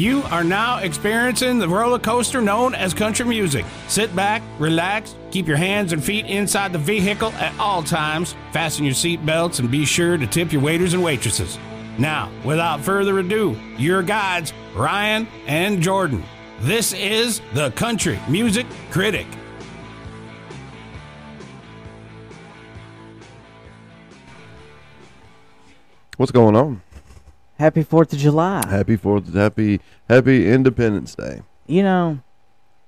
You are now experiencing the roller coaster known as country music. Sit back, relax, keep your hands and feet inside the vehicle at all times, fasten your seat belts, and be sure to tip your waiters and waitresses. Now, without further ado, your guides, Ryan and Jordan. This is the Country Music Critic. What's going on? Happy 4th of July. Happy Independence Day. You know,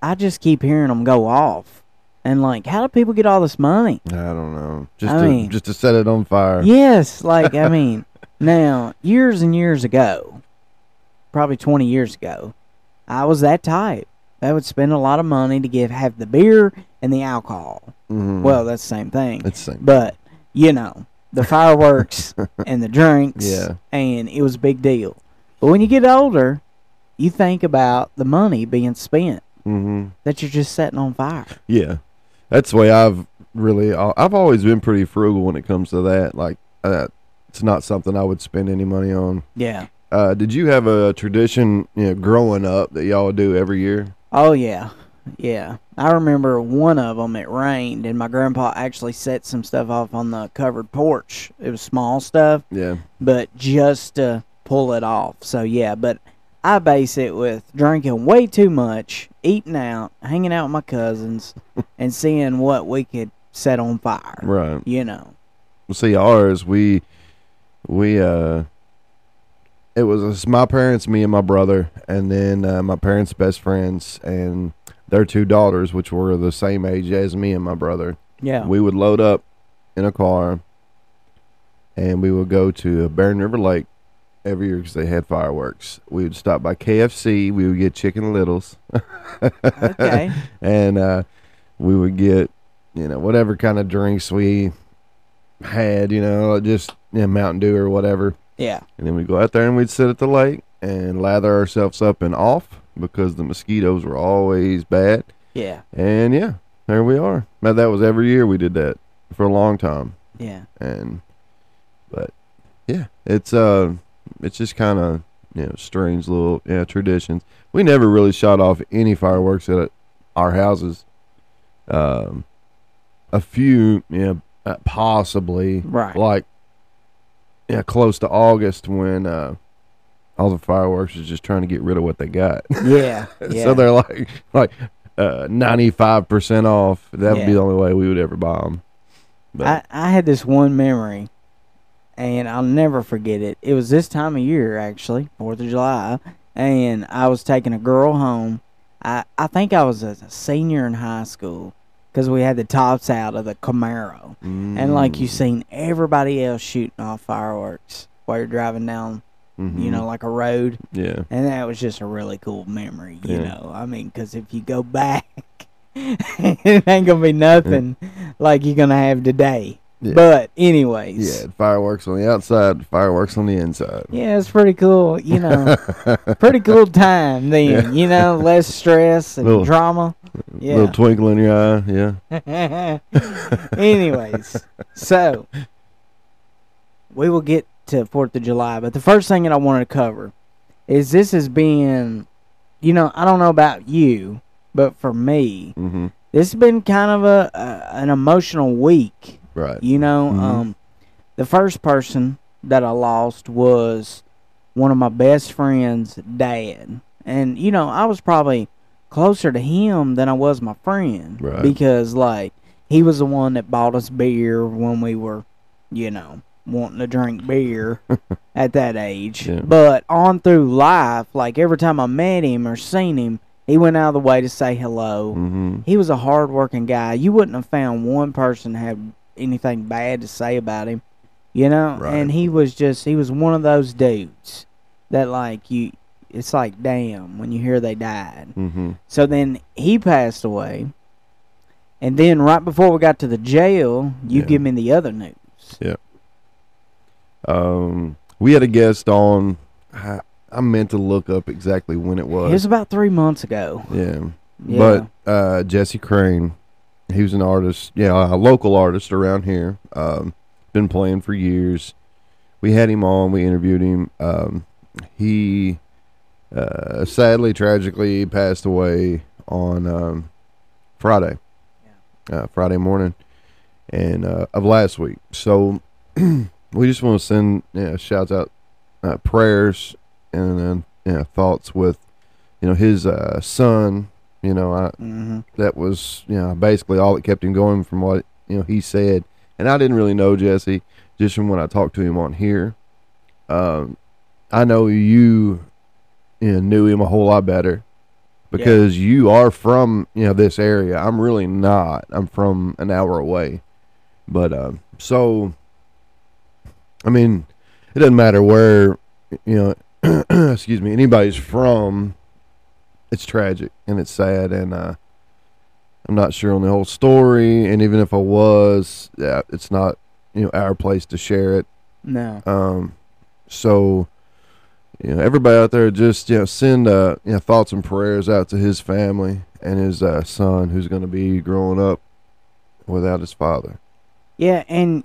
I just keep hearing them go off. And, like, how do people get all this money? I don't know. Just to set it on fire. Yes. Like, I mean, now, years and years ago, probably 20 years ago, I was that type. I would spend a lot of money to have the beer and the alcohol. Mm-hmm. Well, that's the same thing. It's the same. But, you know. The fireworks and the drinks, yeah. And it was a big deal. But when you get older, you think about the money being spent, mm-hmm. that you're just setting on fire. Yeah, that's the way I've always been pretty frugal when it comes to that. Like, it's not something I would spend any money on. Yeah. Did you have a tradition, growing up that y'all do every year? Oh yeah, yeah. I remember one of them, it rained, and my grandpa actually set some stuff off on the covered porch. It was small stuff, yeah, but just to pull it off. So, yeah, but I base it with drinking way too much, eating out, hanging out with my cousins, and seeing what we could set on fire. Right. You know. Well, see, ours, we it was my parents, me and my brother, and then my parents' best friends, and their two daughters, which were the same age as me and my brother. Yeah. We would load up in a car, and we would go to Barren River Lake every year because they had fireworks. We would stop by KFC. We would get Chicken Littles. Okay. And we would get, whatever kind of drinks we had, Mountain Dew or whatever. Yeah. And then we'd go out there, and we'd sit at the lake and lather ourselves up and off, because the mosquitoes were always bad. Yeah. And, yeah, there we are. Now, that was every year we did that for a long time. Yeah. But, yeah, it's just kind of, strange little traditions. We never really shot off any fireworks at our houses. A few, possibly. Right. Like, close to August when, all the fireworks is just trying to get rid of what they got. Yeah. Yeah. So they're like 95% off. That would be the only way we would ever buy them. But I had this one memory, and I'll never forget it. It was this time of year, actually, 4th of July, and I was taking a girl home. I think I was a senior in high school because we had the tops out of the Camaro. Mm. And like you've seen everybody else shooting off fireworks while you're driving down, mm-hmm. Like a road. Yeah. And that was just a really cool memory, you know. I mean, because if you go back, it ain't going to be nothing like you're going to have today. Yeah. But anyways. Yeah, fireworks on the outside, fireworks on the inside. Yeah, it's pretty cool, Pretty cool time then, less stress and little drama. Yeah. Little twinkle in your eye, yeah. Anyways, so we will get to 4th of July, but the first thing that I wanted to cover is this has been, I don't know about you, but for me, mm-hmm. this has been kind of an emotional week. Right. Mm-hmm. The first person that I lost was one of my best friend's dad. And, I was probably closer to him than I was my friend. Right. Because, he was the one that bought us beer when we were, wanting to drink beer at that age. Yeah. But on through life, every time I met him or seen him, he went out of the way to say hello. Mm-hmm. He was a hard-working guy. You wouldn't have found one person had anything bad to say about him, Right. And he was one of those dudes that, it's like, damn, when you hear they died. Mm-hmm. So then he passed away. And then right before we got to the jail, you give me the other news. Yeah. We had a guest on. I meant to look up exactly when it was. It was about 3 months ago. Yeah. But Jesse Craine, he was an artist, a local artist around here. Been playing for years. We had him on. We interviewed him. He sadly, tragically passed away on Friday. Yeah. Friday morning and of last week. So we just want to send shouts out, prayers and thoughts with his son. That was basically all that kept him going from what he said. And I didn't really know Jesse just from when I talked to him on here. I know you, knew him a whole lot better because you are from this area. I'm really not. I'm from an hour away, but so I mean, it doesn't matter where excuse me, anybody's from. It's tragic and it's sad, and I'm not sure on the whole story. And even if I was, it's not our place to share it. No. So, everybody out there, just send thoughts and prayers out to his family and his son, who's going to be growing up without his father. Yeah, and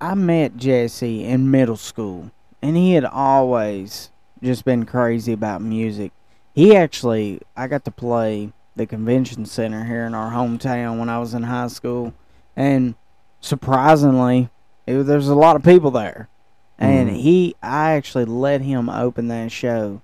I met Jesse in middle school, and he had always just been crazy about music. He actually, I got to play the convention center here in our hometown when I was in high school, and surprisingly, there's a lot of people there. And I actually let him open that show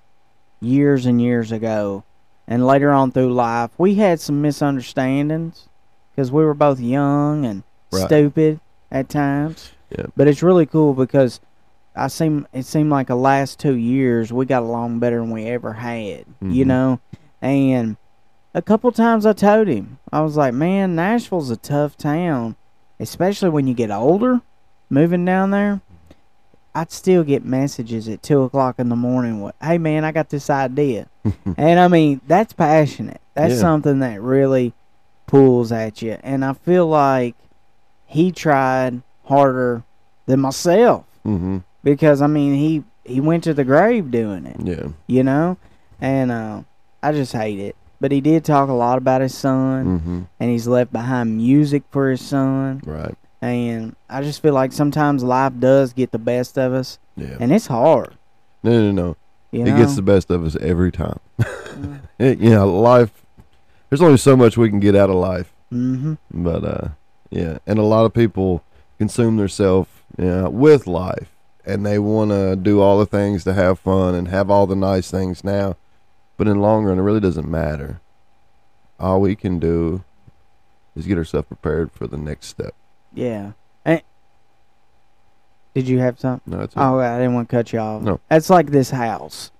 years and years ago. And later on through life, we had some misunderstandings because we were both young and stupid at times. Yeah. But it's really cool because it seemed like the last 2 years we got along better than we ever had, And a couple times I told him, I was like, man, Nashville's a tough town, especially when you get older, moving down there. I'd still get messages at 2 o'clock in the morning with, hey, man, I got this idea. And, I mean, that's passionate. That's something that really pulls at you. And I feel like he tried harder than myself because, I mean, he went to the grave doing it, And I just hate it. But he did talk a lot about his son, and he's left behind music for his son. Right. And I just feel like sometimes life does get the best of us. Yeah. And it's hard. No. It gets the best of us every time. Life, there's only so much we can get out of life. But, and a lot of people consume themselves with life. And they want to do all the things to have fun and have all the nice things now. But in the long run, it really doesn't matter. All we can do is get ourselves prepared for the next step. Yeah. And did you have something? No, that's it. Oh, I didn't want to cut you off. No. That's like this house.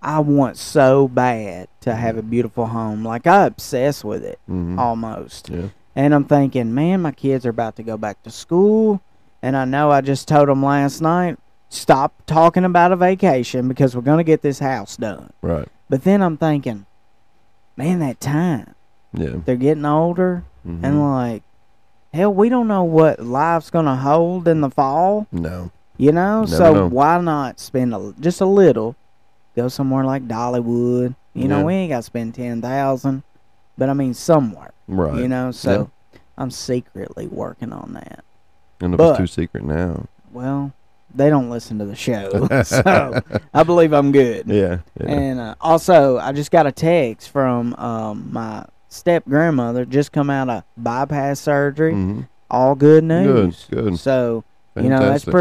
I want so bad to have a beautiful home. Like, I obsess with it almost. Yeah. And I'm thinking, man, my kids are about to go back to school. And I know I just told them last night, stop talking about a vacation because we're going to get this house done. Right. But then I'm thinking, man, that time. Yeah. They're getting older and like, hell, we don't know what life's going to hold in the fall. No. So why not spend just a little, go somewhere like Dollywood. We ain't got to spend $10,000, but I mean somewhere. Right. So I'm secretly working on that. And it's too secret now. Well, they don't listen to the show, so I believe I'm good. Yeah. And also, I just got a text from my step-grandmother just come out of bypass surgery. All good news. Good. So, fantastic.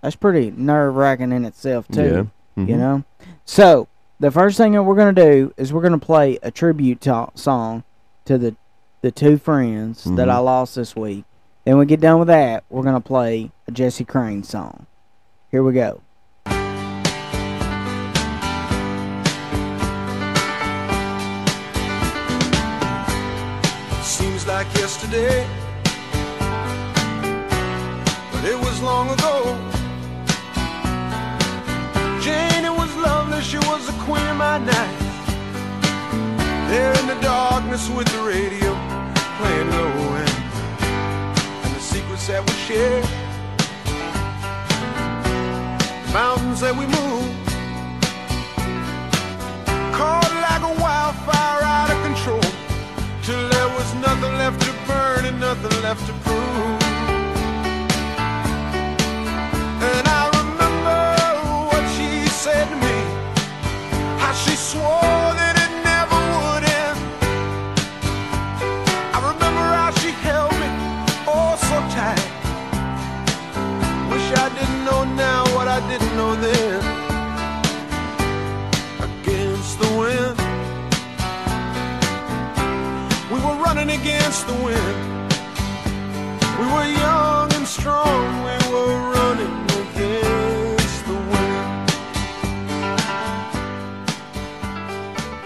That's pretty nerve-wracking in itself, too. Yeah. So, the first thing that we're going to do is we're going to play a tribute song to the two friends that I lost this week. Then when we get done with that, we're going to play a Jesse Craine song. Here we go. Seems like yesterday, but it was long ago. Jane, it was lovely, she was the queen of my night. There in the darkness with the radio playing low, and the secrets that we shared, the mountains that we moved, caught like a wildfire out of control. Till there was nothing left to burn and nothing left to prove. And I remember what she said to me, how she said swore that it never would end. I remember how she held me, oh so tight. Wish I didn't know now what I didn't know then. Against the wind, we were running against the wind. We were young and strong, we were running against the wind.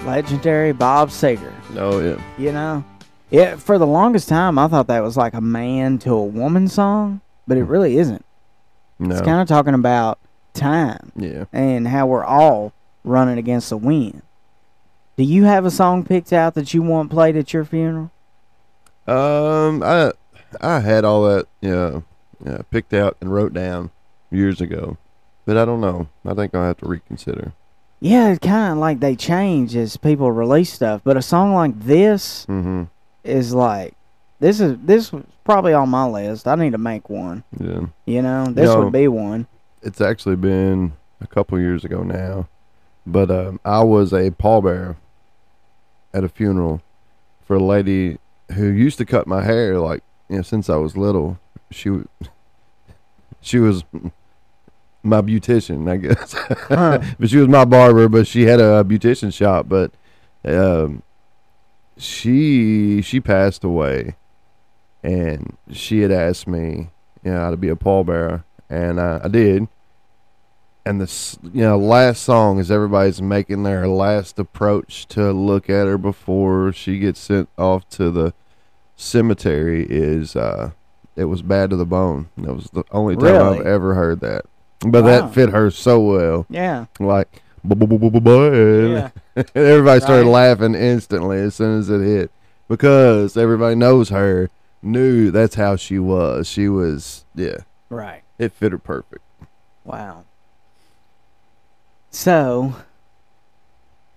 Legendary Bob Seger. Oh, yeah. You know? Yeah, for the longest time, I thought that was like a man to a woman song, but it really isn't. No. It's kind of talking about time. Yeah. And how we're all running against the wind. Do you have a song picked out that you want played at your funeral? I had all that, picked out and wrote down years ago. But I don't know. I think I'll have to reconsider. Yeah, it's kind of like they change as people release stuff. But a song like this is like, this was probably on my list. I need to make one. Yeah. You know, this would be one. It's actually been a couple years ago now. But I was a pallbearer at a funeral for a lady who used to cut my hair like, since I was little. She was my beautician, I guess. Huh. But she was my barber, but she had a beautician shop. But she passed away, and she had asked me, how to be a pallbearer, and I did. And the last song is everybody's making their last approach to look at her before she gets sent off to the cemetery is It Was Bad to the Bone. That was the only time I've ever heard that. But that fit her so well. Yeah. Like, yeah. Everybody started laughing instantly as soon as it hit. Because everybody knows her, knew that's how she was. She was, yeah. Right. It fit her perfect. Wow. So,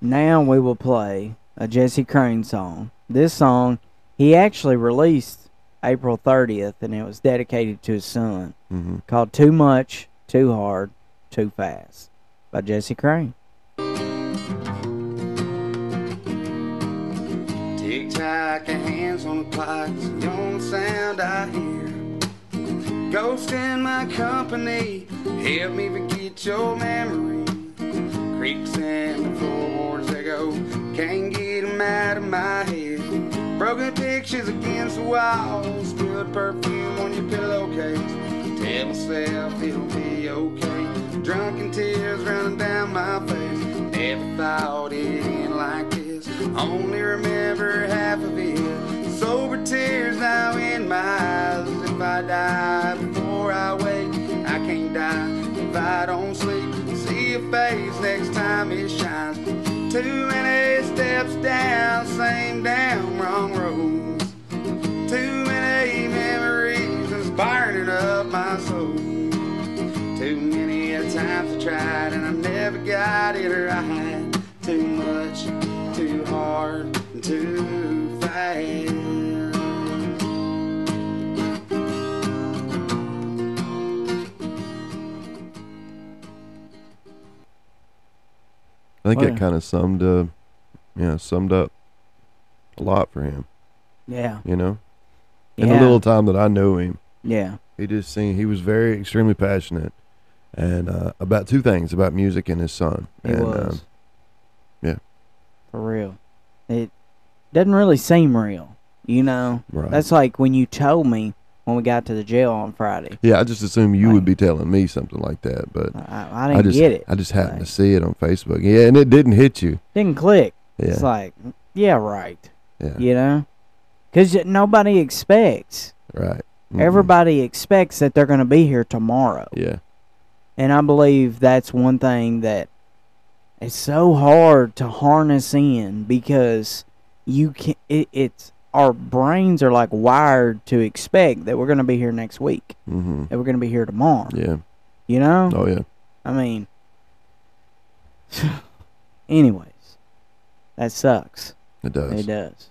now we will play a Jesse Craine song. This song, he actually released April 30th, and it was dedicated to his son, called Too Much, Too Hard, Too Fast by Jesse Craine. Tick-tock, your hands on the clock, it's the only sound I hear. Ghost in my company, help me forget your memory. Creaks in the floorboards, they go, can't get them out of my head. Broken pictures against the walls, good perfume on your pillowcase. Tell myself it'll be okay. Drunken tears running down my face. Never thought it ended like this, only remember half of it. Sober tears now in my eyes. If I die before I wake, I can't die if I don't sleep. Face next time it shines. Too many steps down, same damn wrong roads. Too many memories that's burning up my soul. Too many times I tried and I never got it right. Too much, too hard, too fast. I think that kind of summed up a lot for him. Yeah. In the little time that I knew him. Yeah. He was very, extremely passionate and about two things, about music and his son. He was. Yeah. For real. It doesn't really seem real, Right. That's like when you told me when we got to the jail on Friday. Yeah, I just assumed you would be telling me something like that, but I didn't get it. I just happened to see it on Facebook. Yeah, and it didn't hit you. Didn't click. Yeah. It's like, right. Yeah. Because nobody expects. Right. Mm-hmm. Everybody expects that they're going to be here tomorrow. Yeah. And I believe that's one thing that is so hard to harness in because you can't. Our brains are like wired to expect that we're going to be here next week, that we're going to be here tomorrow. Yeah. Oh, yeah. I mean, anyways, that sucks. It does. It does.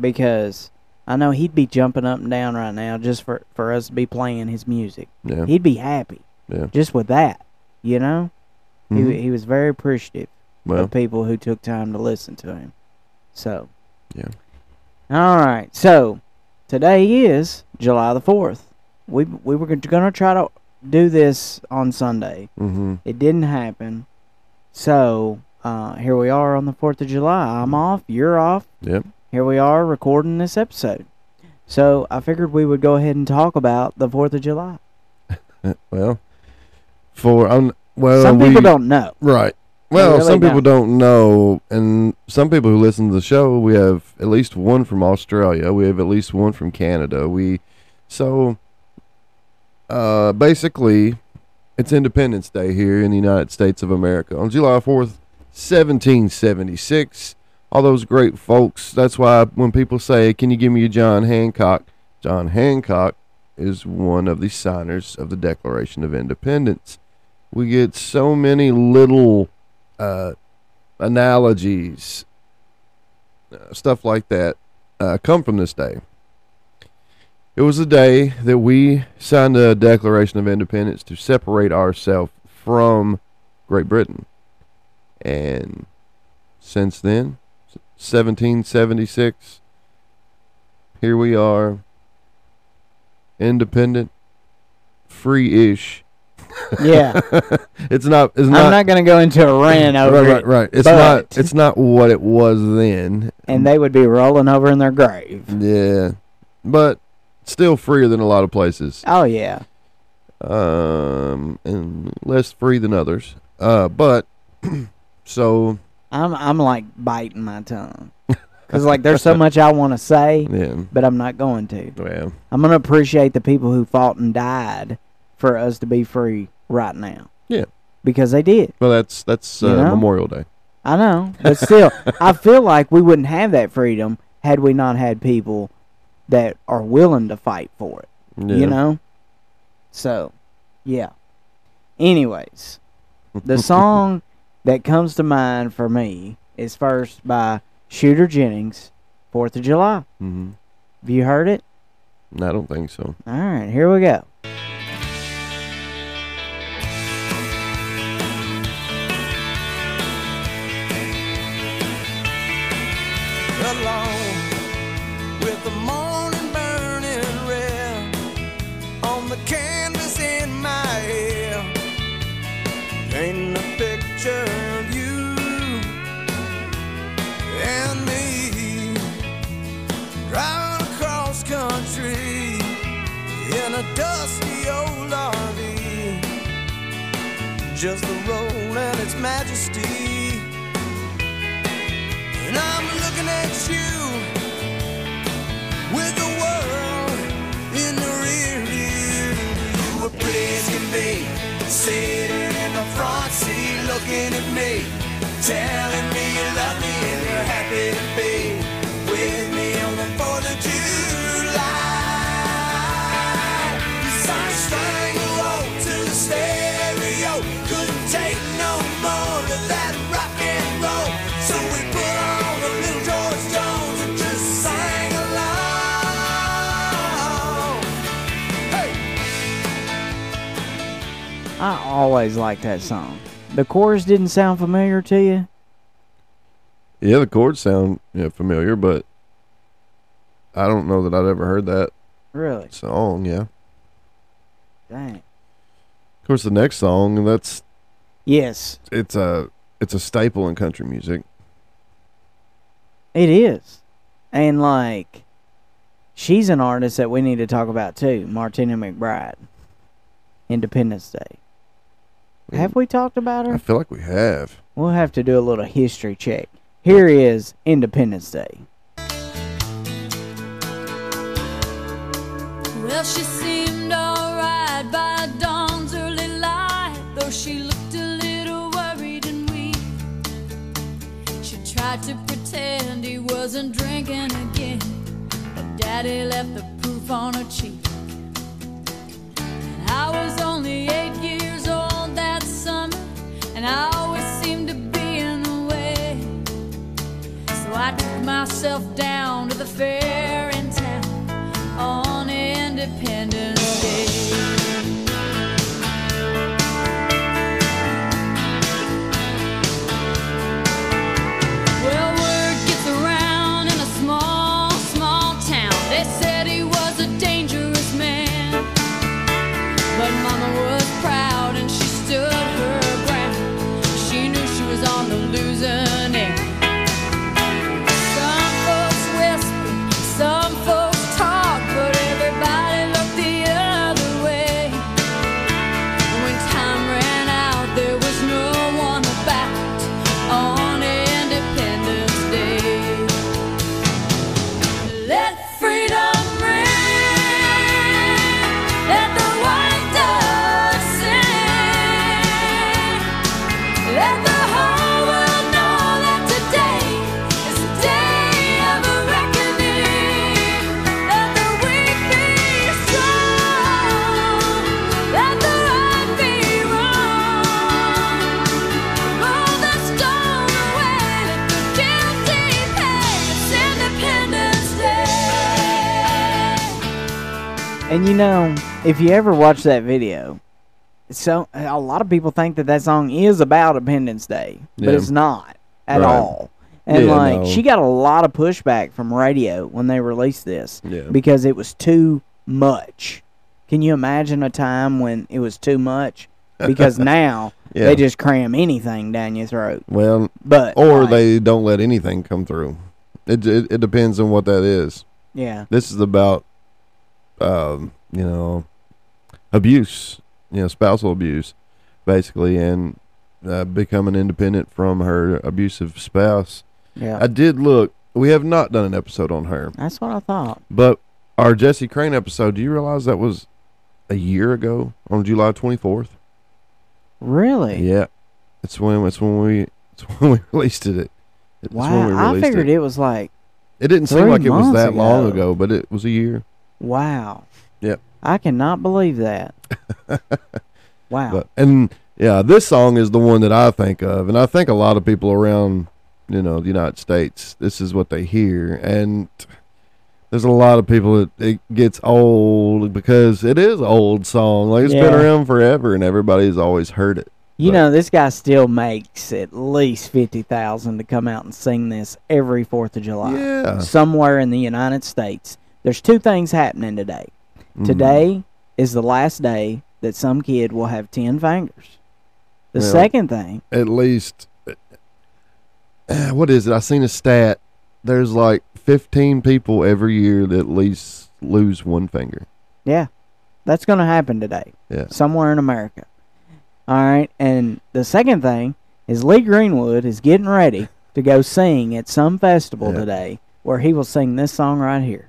Because I know he'd be jumping up and down right now just for us to be playing his music. Yeah. He'd be happy just with that, He was very appreciative. well, of people who took time to listen to him. So, yeah. All right. So, today is July the 4th. We were going to try to do this on Sunday. Mm-hmm. It didn't happen. So, here we are on the 4th of July. I'm off. You're off. Yep. Here we are recording this episode. So, I figured we would go ahead and talk about the 4th of July. Well, some people don't know. Right. Well, really some people don't know, and some people who listen to the show, we have at least one from Australia. We have at least one from Canada. So, basically, it's Independence Day here in the United States of America. On July 4th, 1776, all those great folks, that's why when people say, can you give me a John Hancock? John Hancock is one of the signers of the Declaration of Independence. We get so many little analogies, stuff like that, come from this day. It was the day that we signed the Declaration of Independence to separate ourselves from Great Britain. And since then, 1776, here we are, independent, free-ish. Yeah. I'm not going to go into a rant over it. Right. It's not what it was then. And they would be rolling over in their grave. Yeah. But still freer than a lot of places. Oh, yeah. And less free than others. But so I'm like biting my tongue. Because, like, there's so much I want to say, but I'm not going to. Well, I'm going to appreciate the people who fought and died for us to be free right now. Yeah. Because they did. Well, that's Memorial Day. I know. But still, I feel like we wouldn't have that freedom had we not had people that are willing to fight for it. Yeah. You know? So, yeah. Anyways, the song that comes to mind for me is first by Shooter Jennings, 4th of July. Mm-hmm. Have you heard it? No, I don't think so. All right, here we go. Alone with the morning burning red on the canvas in my hair, painting a picture of you and me, driving across country in a dusty old RV, just the road and its majesty. And I'm looking at you with the world in the rear view. You were pretty as can be, sitting in the front seat looking at me, telling me you love me and you're happy to be with me on the 4th of July. The sun sang low to the stereo, couldn't take no more of that rock and roll, so we put on I always liked that song. The chorus didn't sound familiar to you? Yeah, the chords sound familiar, but I don't know that I'd ever heard that song, yeah. Dang. Of course, the next song, it's a staple in country music. It is. And, like, she's an artist that we need to talk about, too, Martina McBride. Independence Day. Have we talked about her? I feel like we have. We'll have to do a little history check. Here is Independence Day. Well, she seemed all right by dawn's early light, though she looked a little worried and weak. She tried to pretend he wasn't drinking again, but Daddy left the proof on her cheek. I was only 8 years old that summer, and I always seemed to be in the way. So I took myself down to the fair in town on Independence Day. And you know, if you ever watch that video, so a lot of people think that that song is about Independence Day, but it's not at all. And like, she got a lot of pushback from radio when they released this because it was too much. Can you imagine a time when it was too much? Because now they just cram anything down your throat. Well, but or like, they don't let anything come through. It depends on what that is. Yeah, this is about you know, abuse, you know, spousal abuse, basically, and becoming independent from her abusive spouse. Yeah, I did look. We have not done an episode on her. That's what I thought. But our Jesse Craine episode, do you realize that was a year ago on July 24th? Really? Yeah, it's when we released it. Wow, I figured it was like it didn't seem like it was that long ago, but it was a year. Wow. Yep. I cannot believe that. Wow. But, and yeah, this song is the one that I think of, and I think a lot of people around, you know, the United States, this is what they hear, and there's a lot of people that it gets old because it is an old song. Like, it's been around forever, and everybody's always heard it. You know, this guy still makes at least $50,000 to come out and sing this every 4th of July. Yeah. Somewhere in the United States. There's two things happening today. Mm-hmm. Today is the last day that some kid will have 10 fingers. The second thing. At least, what is it? I seen a stat. There's like 15 people every year that at least lose one finger. Yeah. That's going to happen today. Yeah. Somewhere in America. All right, and the second thing is Lee Greenwood is getting ready to go sing at some festival today where he will sing this song right here.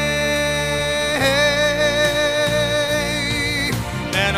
And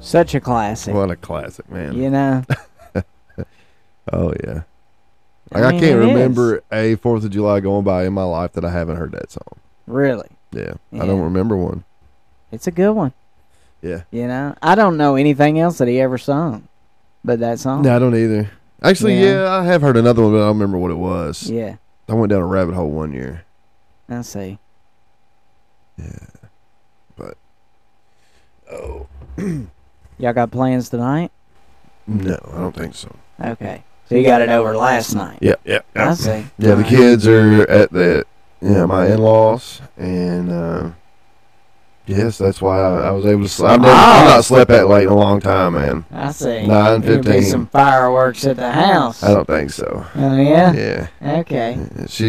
Such a classic. What a classic, man. You know? Oh, yeah. Like, I mean, I can't remember a 4th of July going by in my life that I haven't heard that song. Really? Yeah. I don't remember one. It's a good one. Yeah. You know? I don't know anything else that he ever sung but that song. No, I don't either. Actually, I have heard another one, but I don't remember what it was. Yeah. I went down a rabbit hole one year. I see. Yeah. But, y'all got plans tonight? No, I don't think so. Okay. So you got it over last night. Yeah. I see. Yeah, the kids are at my in-laws, and yes, that's why I was able to. I've not slept that late in a long time, man. I see. 9:15. There'll be some fireworks at the house. I don't think so. Oh yeah. Yeah. Okay. There's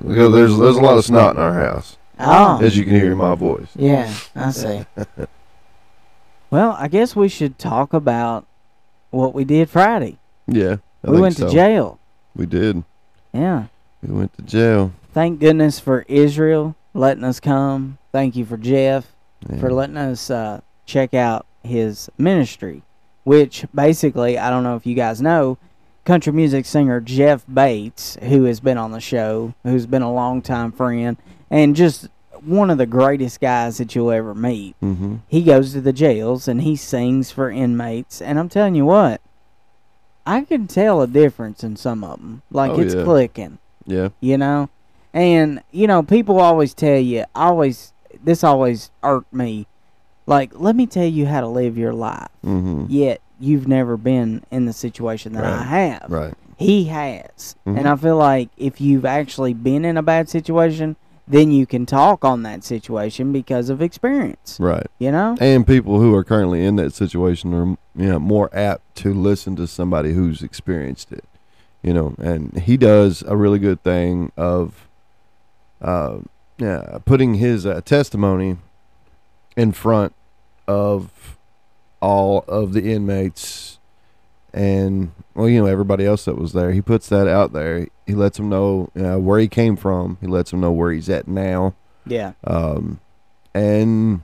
a lot of snot in our house. Oh. As you can hear in my voice. Yeah, I see. Well, I guess we should talk about what we did Friday. Yeah. We went to jail. We did. Yeah. We went to jail. Thank goodness for Israel letting us come. Thank you for Jeff for letting us check out his ministry, which basically, I don't know if you guys know, country music singer Jeff Bates, who has been on the show, who's been a longtime friend, and just one of the greatest guys that you'll ever meet. Mm-hmm. He goes to the jails and he sings for inmates. And I'm telling you what, I can tell a difference in some of them. Like, it's clicking. Yeah. You know? And, you know, people always tell you, this always irked me, like, let me tell you how to live your life. Mm-hmm. Yet you've never been in the situation that I have. Right. He has. Mm-hmm. And I feel like if you've actually been in a bad situation, then you can talk on that situation because of experience. Right. You know? And people who are currently in that situation are, you know, more apt to listen to somebody who's experienced it. You know, and he does a really good thing of putting his testimony in front of all of the inmates and, well, you know, everybody else that was there. He puts that out there. He lets them know, you know, where he came from. He lets them know where he's at now. Yeah. And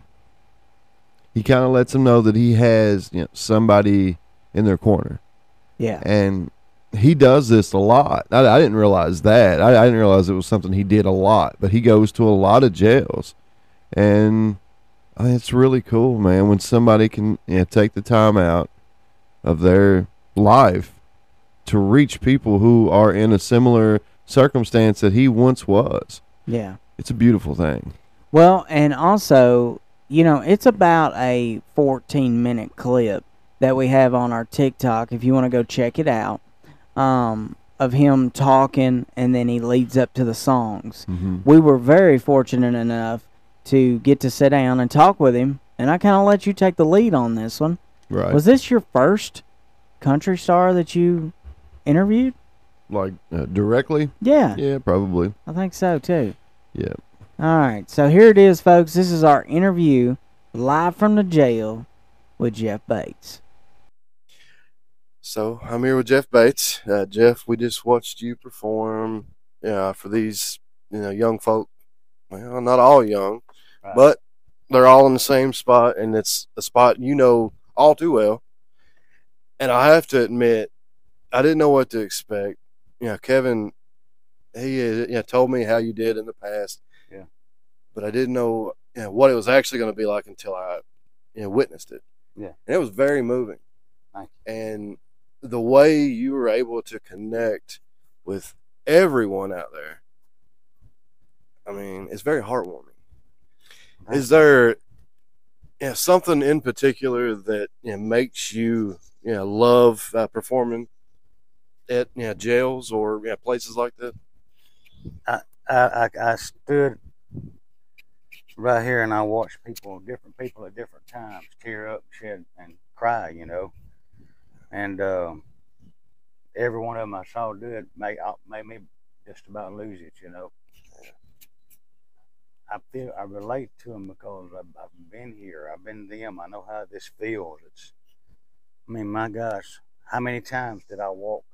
he kind of lets them know that he has, you know, somebody in their corner. Yeah. And he does this a lot. I didn't realize that. I didn't realize it was something he did a lot, but he goes to a lot of jails. And I mean, it's really cool, man, when somebody can, you know, take the time out of their life to reach people who are in a similar circumstance that he once was. Yeah. It's a beautiful thing. Well, and also, you know, it's about a 14-minute clip that we have on our TikTok, if you want to go check it out, of him talking, and then he leads up to the songs. Mm-hmm. We were very fortunate enough to get to sit down and talk with him, and I kind of let you take the lead on this one. Right. Was this your first country star that you interviewed? Like, directly? Yeah. Yeah, probably. I think so, too. Yeah. All right, so here it is, folks. This is our interview live from the jail with Jeff Bates. So, I'm here with Jeff Bates. Jeff, we just watched you perform for these, you know, young folk. Well, not all young, but they're all in the same spot, and it's a spot you know all too well. And I have to admit, I didn't know what to expect. You know, Kevin, he told me how you did in the past, but I didn't know, you know, what it was actually going to be like until I, you know, witnessed it. Yeah, and it was very moving. Nice. And the way you were able to connect with everyone out there, I mean, it's very heartwarming. Is there, you know, something in particular that, you know, makes you, you know, love performing at, you know, jails or, you know, places like that? I stood right here and I watched people, different people at different times, tear up, shed, and cry, you know. And every one of them I saw do it made me just about lose it, you know. I relate to them because I've been here. I've been them. I know how this feels. My gosh, how many times did I walk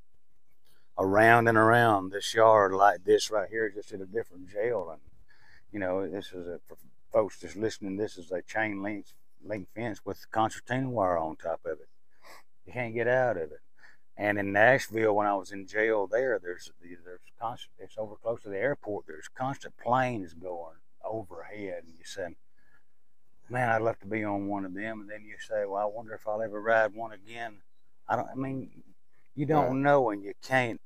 around and around this yard like this right here, just at a different jail? And, you know, this is for folks just listening, this is a chain link fence with concertina wire on top of it. You can't get out of it. And in Nashville, when I was in jail there, there's constant, it's over close to the airport, there's constant planes going overhead, and you say, man, I'd love to be on one of them. And then you say, well, I wonder if I'll ever ride one again. You don't know, and you can't.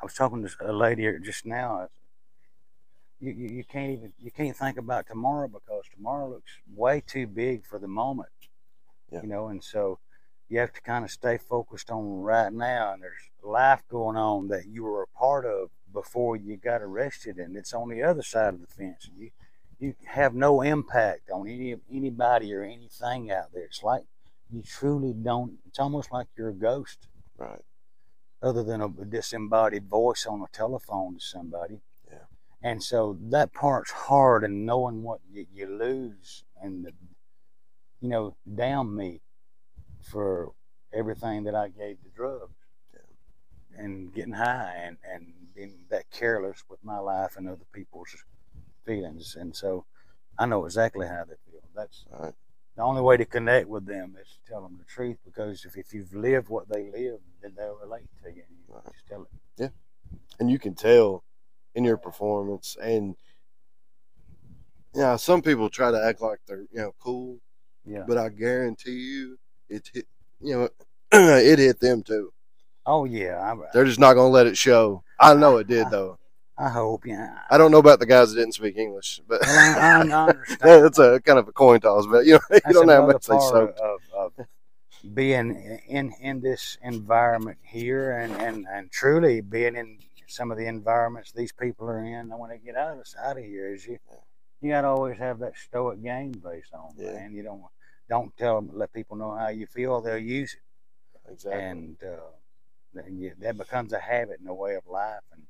I was talking to a lady just now. You can't even, you can't think about tomorrow because tomorrow looks way too big for the moment. Yeah. You know, and so you have to kind of stay focused on right now, and there's life going on that you were a part of before you got arrested, and it's on the other side of the fence. You have no impact on anybody or anything out there. It's like you truly don't. It's almost like you're a ghost, right? Other than a disembodied voice on a telephone to somebody. Yeah. And so that part's hard, and knowing what you lose, and damn me for everything that I gave the drugs. Yeah. And getting high and being that careless with my life and other people's feelings. And so I know exactly how they feel. That's right. The only way to connect with them is to tell them the truth, because if you've lived what they lived, then they'll relate to you. And you just tell it. Yeah. And you can tell in your performance. And yeah, some people try to act like they're, you know, cool. Yeah. But I guarantee you it hit them too. Oh yeah, they're just not gonna let it show. I know it did though. I hope. Yeah. I don't know about the guys that didn't speak English, but I understand. It's a kind of a coin toss, but you know, you don't have much to say. So being in this environment here and truly being in some of the environments these people are in. I want to get out of here. Is you got to always have that stoic game face on, man. You don't tell them, let people know how you feel. They'll use it. Exactly. And that becomes a habit and a way of life, and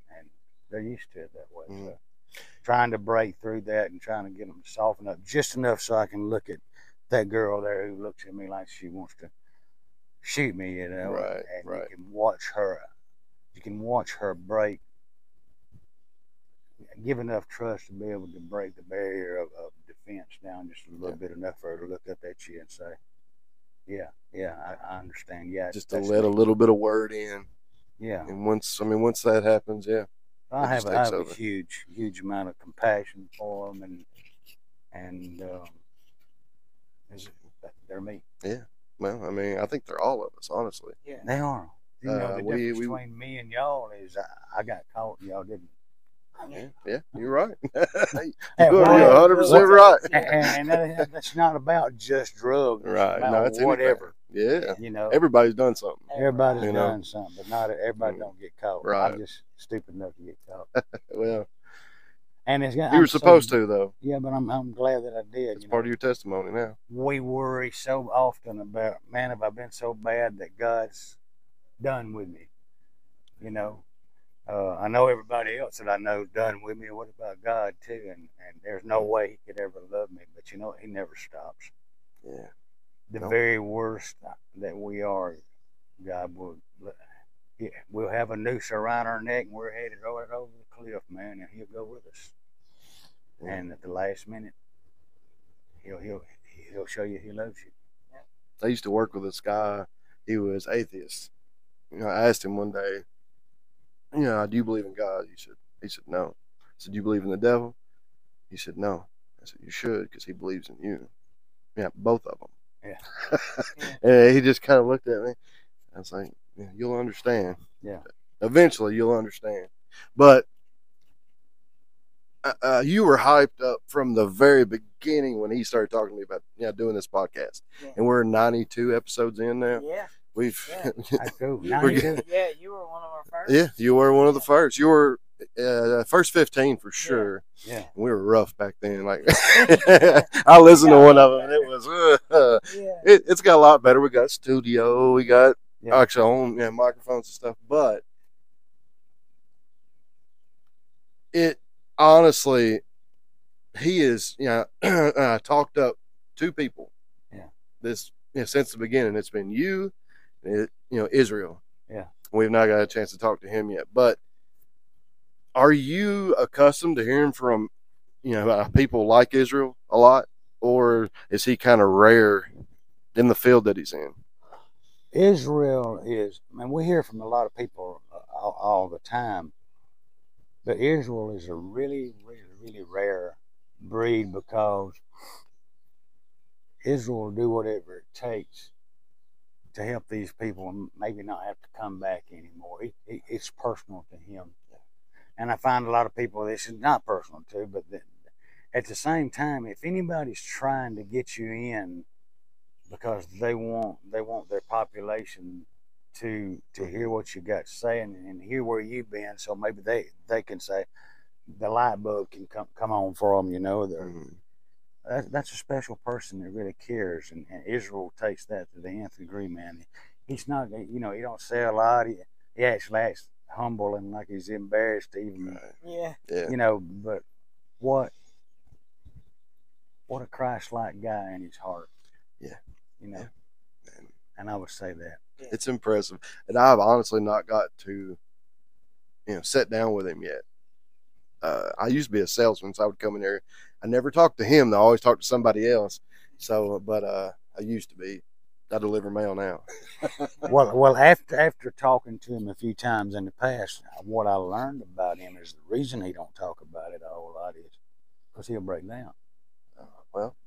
they're used to it that way. Mm-hmm. So trying to break through that and trying to get them to soften up just enough so I can look at that girl there who looks at me like she wants to shoot me, you know. Right, and right. You can watch her break, give enough trust to be able to break the barrier of defense down just a little bit, enough for her to look up at you and say, I understand. Yeah, just to let a little bit of word in. Yeah. And once that happens, I have a huge amount of compassion for them, they're me. Yeah. Well, I mean, I think they're all of us, honestly. Yeah, they are. You know, the difference between me and y'all is I got caught and y'all didn't. Yeah, you're right. You're 100% right. And that's not about just drugs. Right. No, it's whatever. Anything. Yeah. You know, everybody's done something. Everybody's done something, but not everybody don't get caught. Right. I'm just stupid enough to get caught. Well. And it's, you were supposed to, though. Yeah, but I'm glad that I did. It's part of your testimony now. We worry so often about, man, have I been so bad that God's done with me? You know, I know everybody else that I know is done with me. What about God, too? And there's no way he could ever love me. But you know, he never stops. Yeah. The very worst that we are, God will. Yeah, we'll have a noose around our neck, and we're headed right over the cliff, man, and he'll go with us. Yeah. And at the last minute, he'll show you he loves you. Yeah. I used to work with this guy. He was atheist. You know, I asked him one day, you know, do you believe in God? He said, no. I said, do you believe in the devil? He said, no. I said, you should, because he believes in you. Yeah, both of them. Yeah. And he just kind of looked at me. I was like, yeah, you'll understand. Yeah. Eventually, you'll understand. But you were hyped up from the very beginning when he started talking to me about doing this podcast. Yeah. And we're 92 episodes in now. Yeah. You were one of our first. Yeah, you were one of the first. You were first 15 for sure. Yeah. We were rough back then. Like I listened to one of them, and it was it's got a lot better. We got a studio. We got actually own microphones and stuff, but it honestly, he is talked up two people. Yeah. Since the beginning, it's been you. Israel. Yeah. We've not got a chance to talk to him yet, but are you accustomed to hearing from, people like Israel a lot, or is he kind of rare in the field that he's in? Israel is, we hear from a lot of people all the time, but Israel is a really, really, really rare breed because Israel will do whatever it takes to help these people and maybe not have to come back anymore. It's personal to him. And I find a lot of people, this is not personal to, but at the same time, if anybody's trying to get you in because they want their population to hear what you got to say and hear where you've been, so maybe they can say, the light bulb can come on for them, That's a special person that really cares, and Israel takes that to the nth degree, man. He's not, he don't say a lot. He actually acts humble and like he's embarrassed to even, But what a Christ-like guy in his heart. Yeah. And I would say that. Yeah. It's impressive, and I've honestly not got to, sit down with him yet. I used to be a salesman, so I would come in there. I never talked to him. I always talked to somebody else. So, but I used to be. I deliver mail now. well, after talking to him a few times in the past, what I learned about him is the reason he don't talk about it a whole lot is because he'll break down.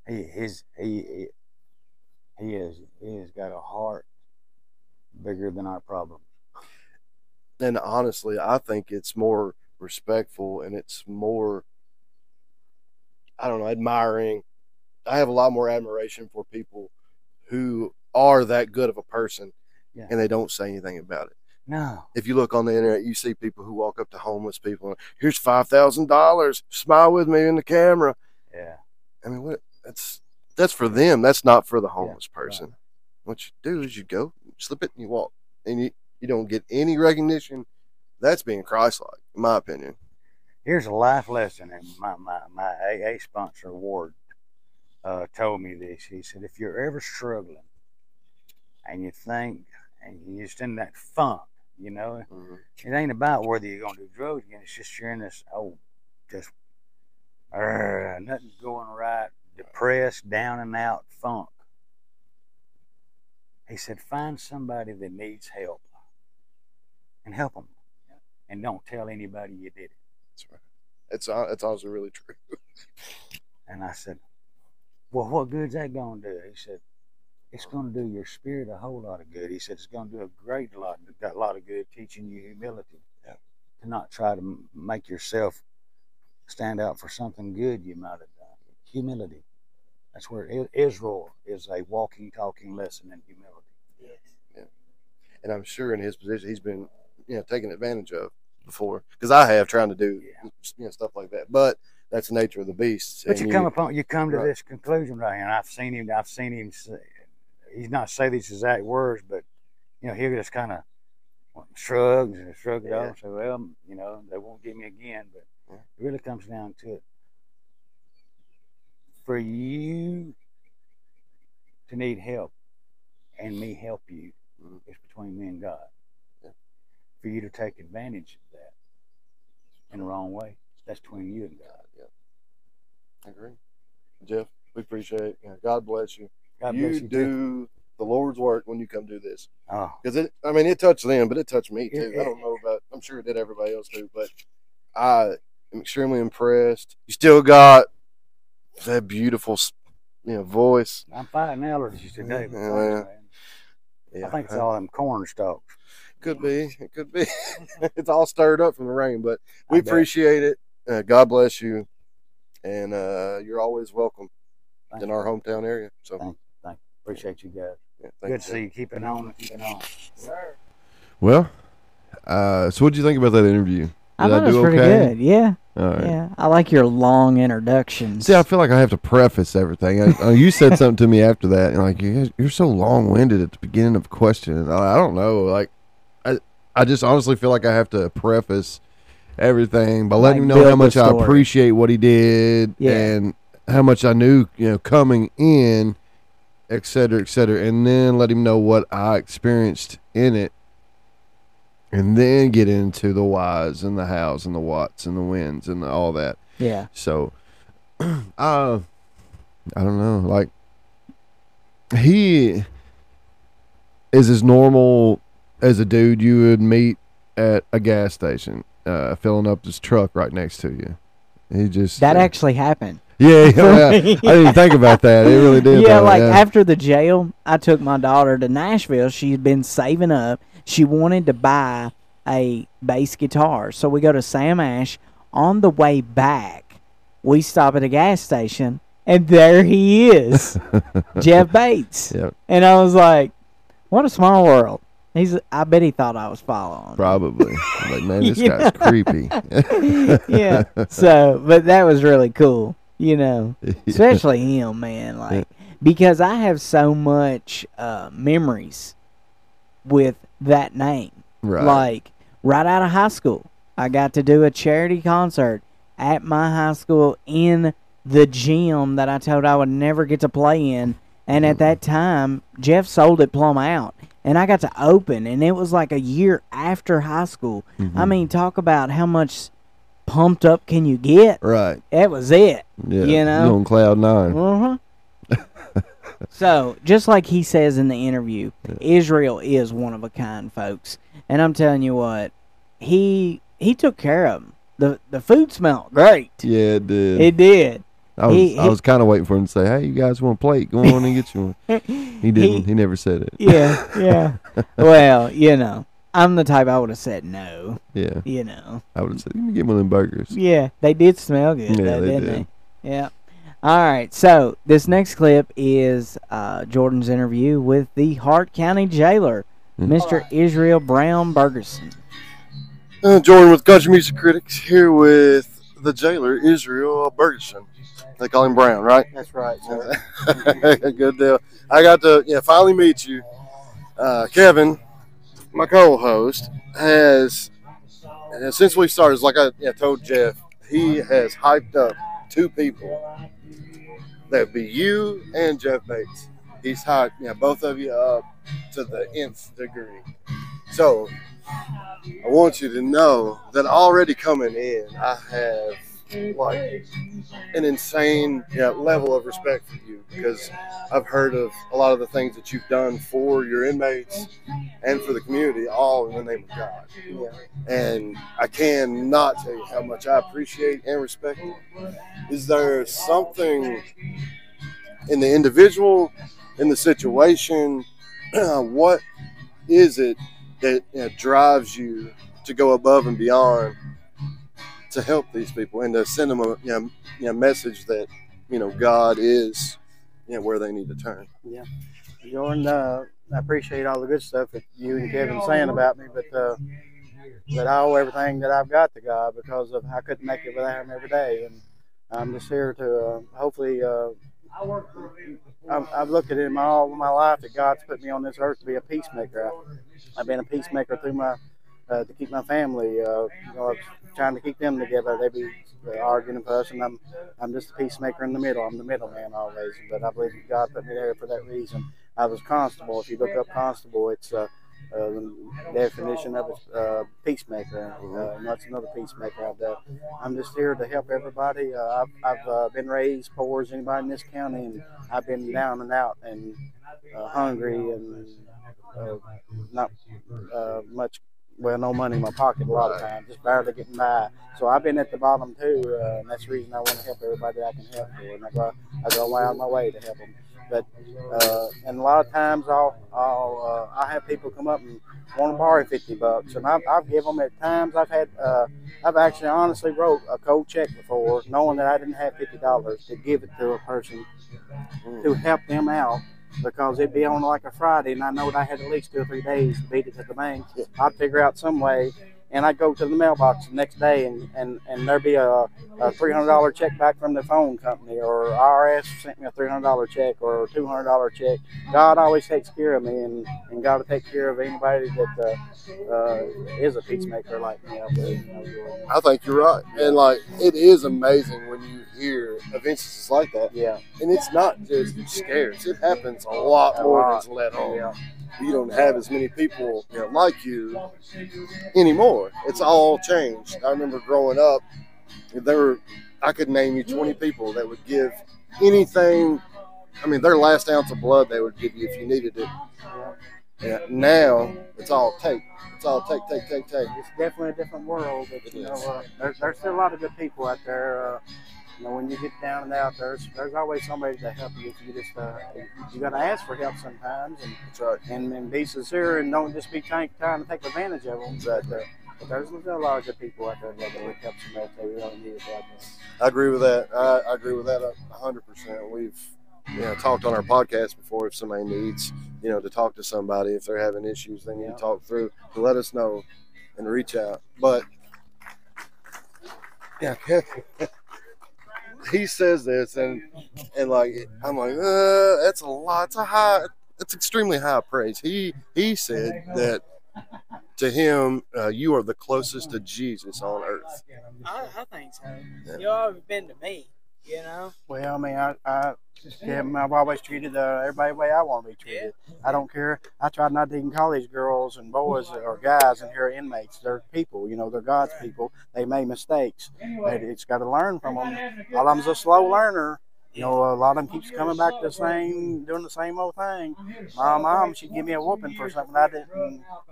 He has got a heart bigger than our problems. And honestly, I think it's more respectful and it's more, admiring. I have a lot more admiration for people who are that good of a person, yeah, and they don't say anything about it. No. If you look on the internet, you see people who walk up to homeless people and, here's $5,000. Smile with me in the camera. Yeah. I mean, what? That's for them. That's not for the homeless person. Right. What you do is you go, slip it, and you walk, and you don't get any recognition. That's being Christ-like, in my opinion. Here's a life lesson, and my AA sponsor, Ward, told me this. He said, if you're ever struggling, and you think, and you're just in that funk, you know, it ain't about whether you're going to do drugs again. It's just you're in this, nothing's going right, depressed, down and out funk. He said, find somebody that needs help and help them. And don't tell anybody you did it. That's right. It's also really true. And I said, well, what good's that going to do? He said, it's going to do your spirit a whole lot of good. He said, it's going to do a lot of good teaching you humility. Yeah. To not try to make yourself stand out for something good you might have done. Humility. That's where Israel is a walking, talking lesson in humility. Yes. Yeah. And I'm sure in his position, he's been taken advantage of before, because I have trying to do stuff like that, but that's the nature of the beast. But you come to right. this conclusion right here, and I've seen him say, he's not say these exact words, but he'll just kind of shrug it off and say, well, they won't get me again, but it really comes down to it. For you to need help and me help you, it's between me and God. For you to take advantage of that in the wrong way, that's between you and God. Yeah. I agree. Jeff, we appreciate it. God bless you. God bless you do the Lord's work when you come do this. Oh. Because it touched them, but it touched me too. I don't know about, I'm sure it did everybody else too, but I am extremely impressed. You still got that beautiful voice. I'm fighting allergies today. Yeah. I think it's all them corn stalks. It could be. It's all stirred up from the rain, but we appreciate it. God bless you, and you're always welcome in our hometown area. So, thank you. Appreciate you guys. Yeah, good to see you. Keep it on. Sir. Well, so what did you think about that interview? I thought it was pretty good. Yeah. All right. Yeah, I like your long introductions. See, I feel like I have to preface everything. You said something to me after that, and you're so long-winded at the beginning of a question. And I don't know, I just honestly feel like I have to preface everything by letting him know how much I appreciate what he did and how much I knew, coming in, et cetera, et cetera. And then let him know what I experienced in it. And then get into the whys and the hows and the whats and the wins and all that. Yeah. So, I don't know. He is as normal as a dude you would meet at a gas station, filling up this truck right next to you. He just that actually happened. Yeah. I didn't even think about that. It really did. Yeah, after the jail, I took my daughter to Nashville. She'd been saving up. She wanted to buy a bass guitar. So we go to Sam Ash. On the way back, we stop at a gas station, and there he is, Jeff Bates. Yep. And I was like, what a small world. I bet he thought I was following. Probably. Man, this guy's creepy. Yeah. So, but that was really cool, especially him, man. Because I have so much memories with that name, right? Right out of high school, I got to do a charity concert at my high school in the gym that I told I would never get to play in, and at that time Jeff sold it plumb out, and I got to open, and it was a year after high school. I mean, talk about how much pumped up can you get, right? That was it. Yeah, you're on cloud nine. So, just like he says in the interview, Israel is one of a kind, folks. And I'm telling you what, he took care of them. The food smelled great. Yeah, it did. It did. I was kind of waiting for him to say, hey, you guys want a plate? Go on and get you one. He didn't. He never said it. Yeah. Well, I'm the type I would have said no. Yeah. I would have said, let me get one of them burgers. Yeah, they did smell good, didn't they? Yeah. All right, so this next clip is Jordan's interview with the Hart County Jailer, Mr. Israel Brown Bergeron. Jordan with Country Music Critics here with the Jailer, Israel Bergeron. They call him Brown, right? That's right. Good deal. I got to finally meet you. Kevin, my co-host, has since we started, like I told Jeff, he has hyped up two people. That'd be you and Jeff Bates. He's hyped both of you up to the nth degree. So I want you to know that already coming in, I have like an insane level of respect for you, because I've heard of a lot of the things that you've done for your inmates and for the community, all in the name of God. Yeah. And I cannot tell you how much I appreciate and respect you. Is there something in the individual, in the situation, what is it that drives you to go above and beyond to help these people and to send them a message that God is where they need to turn? Yeah, Jordan, I appreciate all the good stuff that you and Kevin saying about me, but I owe everything that I've got to God, because of I couldn't make it without him every day, and I'm just here to hopefully. I've looked at it all my life that God's put me on this earth to be a peacemaker. I've been a peacemaker through my to keep my family, trying to keep them together. They be arguing and fussing. I'm just a peacemaker in the middle. I'm the middleman always. But I believe God put me there for that reason. I was constable. If you look up constable, it's the definition of peacemaker. And that's another peacemaker I've done. I'm just here to help everybody. I've been raised poor as anybody in this county, and I've been down and out and hungry and not much. Well, no money in my pocket a lot of times, just barely getting by. So I've been at the bottom too, and that's the reason I want to help everybody that I can help for. And I go out of my way to help them. But and a lot of times I have people come up and want to borrow $50, and I've given them at times. I've actually honestly wrote a cold check before, knowing that I didn't have $50 to give it to a person to help them out. Because it'd be on like a Friday, and I know that I had at least 2 or 3 days to beat it to the bank. I'd figure out some way, and I'd go to the mailbox the next day, and there'd be a $300 check back from the phone company, or IRS sent me a $300 check or a $200 check. God always takes care of me, and God will take care of anybody that is a peacemaker like me. I think you're right. And, it is amazing when you hear of instances like that. Yeah. And it's not just scarce. It happens a lot more than it's let on. Yeah. You don't have as many people like you anymore. It's all changed. I remember growing up, I could name you 20 people that would give anything. I mean, their last ounce of blood they would give you if you needed it. Yeah. Now it's all take. It's all take. It's definitely a different world. But there's still a lot of good people out there. When you get down and out, there's always somebody to help you. You just you got to ask for help sometimes, and that's right. And be sincere, and don't just be trying to take advantage of them. Exactly. But there's a lot of good people out there that would help somebody if they really need it. I agree with that. I agree with that 100%. We've talked on our podcast before. If somebody needs to talk to somebody, if they're having issues they need to talk through, to let us know and reach out. But he says this, and I'm like, that's a lot. It's extremely high praise. He said that to him, you are the closest to Jesus on earth. I think so. Yeah. You all have been to me, Well, I mean, I've always treated everybody the way I want to be treated. Yeah. I don't care. I try not to even call these girls and boys or guys in here inmates. They're people, they're God's people. They made mistakes. It's got to learn from them. Well, I'm a slow learner. A lot of them keeps coming back to doing the same old thing. My mom, she'd give me a whooping for something I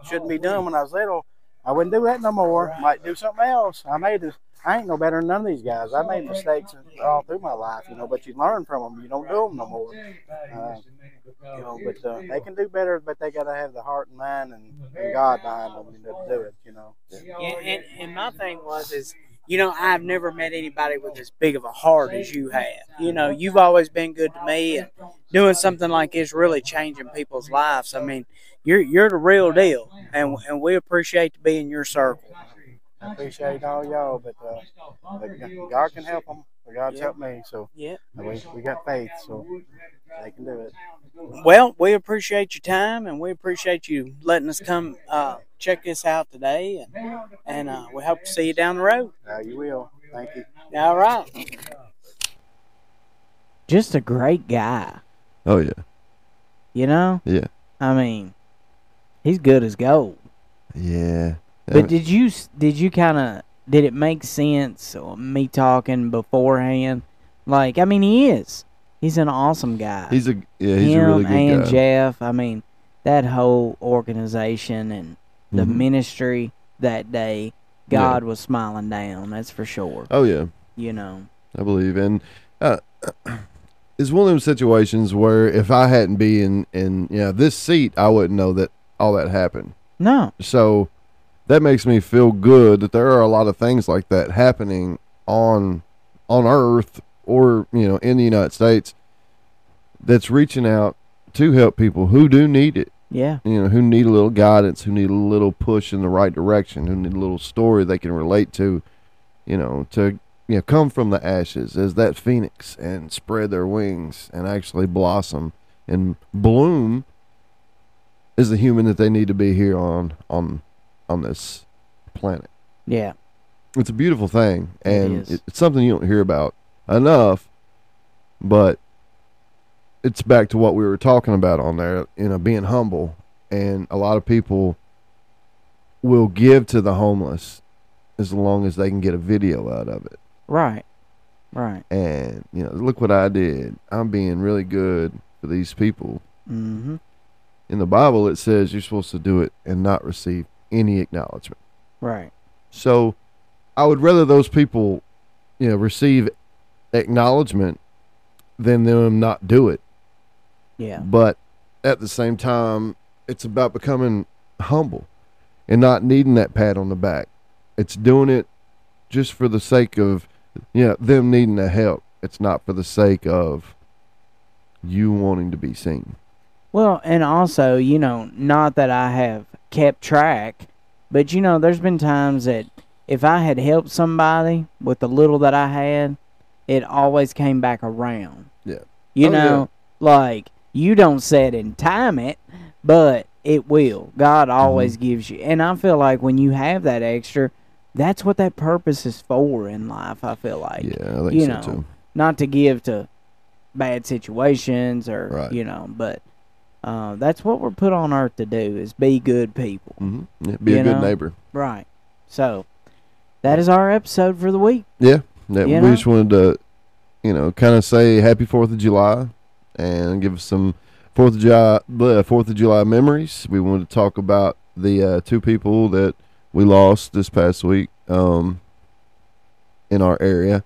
shouldn't be doing when I was little. I wouldn't do that no more. Might do something else. I ain't no better than none of these guys. I made mistakes all through my life, but you learn from them. You don't do them no more. But they can do better, but they got to have the heart and mind and God behind them to do it. Yeah. And my thing was, you know, I've never met anybody with as big of a heart as you have. You know, you've always been good to me, and doing something like this really changing people's lives. I mean, you're the real deal, and we appreciate to be in your circle. I appreciate all y'all, but God can help them. God's helped me, so we got faith, so they can do it. Well, we appreciate your time, and we appreciate you letting us come check this out today, and we hope to see you down the road. You will. Thank you. All right. Just a great guy. Oh, yeah. You know? Yeah. I mean, he's good as gold. Yeah. But did you kind of... Did it make sense, me talking beforehand? Like, I mean, he is. He's an awesome guy. He's a really good guy. Him and Jeff, I mean, that whole organization and the ministry that day, God was smiling down, that's for sure. Oh, yeah. You know. I believe. And it's one of those situations where if I hadn't been in this seat, I wouldn't know that all that happened. No. So... That makes me feel good that there are a lot of things like that happening on Earth or, in the United States that's reaching out to help people who do need it. Yeah. Who need a little guidance, who need a little push in the right direction, who need a little story they can relate to, to come from the ashes as that phoenix and spread their wings and actually blossom and bloom as the human that they need to be here on this planet. Yeah. It's a beautiful thing, and it's something you don't hear about enough, but it's back to what we were talking about on there, being humble. And a lot of people will give to the homeless as long as they can get a video out of it. Right. And, look what I did. I'm being really good for these people. Mm-hmm. In the Bible, it says you're supposed to do it and not receive any acknowledgement. Right. So I would rather those people, receive acknowledgement than them not do it. Yeah. But at the same time, it's about becoming humble and not needing that pat on the back. It's doing it just for the sake of, them needing the help. It's not for the sake of you wanting to be seen. Well, and also, not that I have kept track, but there's been times that if I had helped somebody with the little that I had, it always came back around. Yeah. Like, you don't set and time it, but it will. God always gives you. And I feel like when you have that extra, that's what that purpose is for in life, I feel like. Yeah, I think so too. Not to give to bad situations or, but... that's what we're put on earth to do, is be good people. Mm-hmm. Yeah, be a good neighbor. Right. So, that is our episode for the week. Yeah. We just wanted to, kind of say happy 4th of July and give us some 4th of July memories. We wanted to talk about the two people that we lost this past week in our area.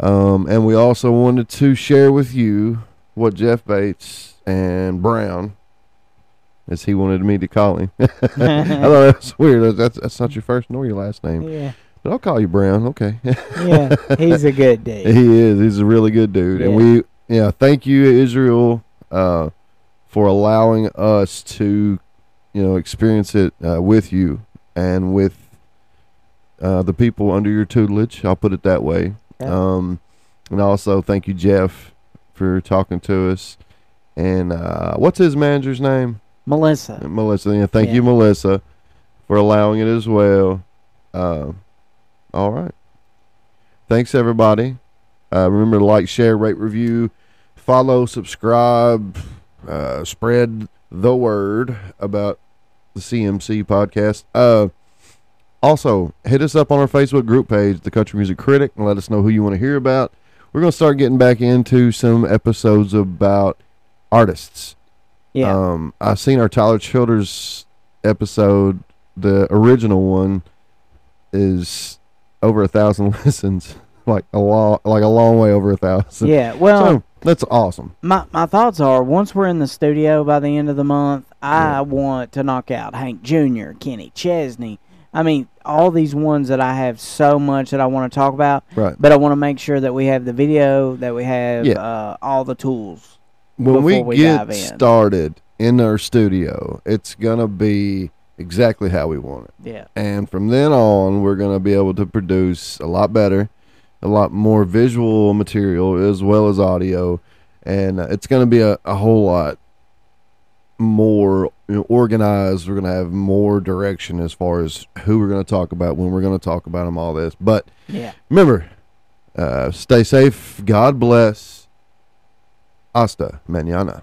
And we also wanted to share with you what Jeff Bates... and Brown, as he wanted me to call him. I thought that was weird. That's not your first nor your last name. Yeah. But I'll call you Brown. Okay. Yeah. He's a good dude. He is. He's a really good dude. Yeah. And thank you, Israel, for allowing us to, experience it with you and with the people under your tutelage. I'll put it that way. Yeah. And also thank you, Jeff, for talking to us. And what's his manager's name? Melissa. Melissa. Yeah, thank you, Melissa, for allowing it as well. All right. Thanks, everybody. Remember to like, share, rate, review, follow, subscribe, spread the word about the CMC podcast. Also, hit us up on our Facebook group page, The Country Music Critic, and let us know who you want to hear about. We're going to start getting back into some episodes about artists. Yeah. I seen our Tyler Childers episode, the original one, is over 1,000 listens. Like a long way over 1,000. Yeah, well, so that's awesome. My thoughts are, once we're in the studio by the end of the month, I want to knock out Hank Jr., Kenny Chesney, I mean, all these ones that I have so much that I want to talk about. Right. But I want to make sure that we have the video, that we have all the tools. When we get started in our studio, it's going to be exactly how we want it. Yeah. And from then on, we're going to be able to produce a lot better, a lot more visual material as well as audio. And it's going to be a whole lot more organized. We're going to have more direction as far as who we're going to talk about, when we're going to talk about them, all this. But remember, stay safe. God bless. Hasta mañana.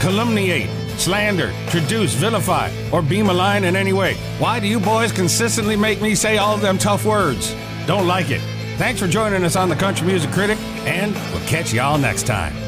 calumniate, slander, traduce, vilify, or be malign in any way. Why do you boys consistently make me say all of them tough words? Don't like it. Thanks for joining us on the Country Music Critic, and we'll catch y'all next time.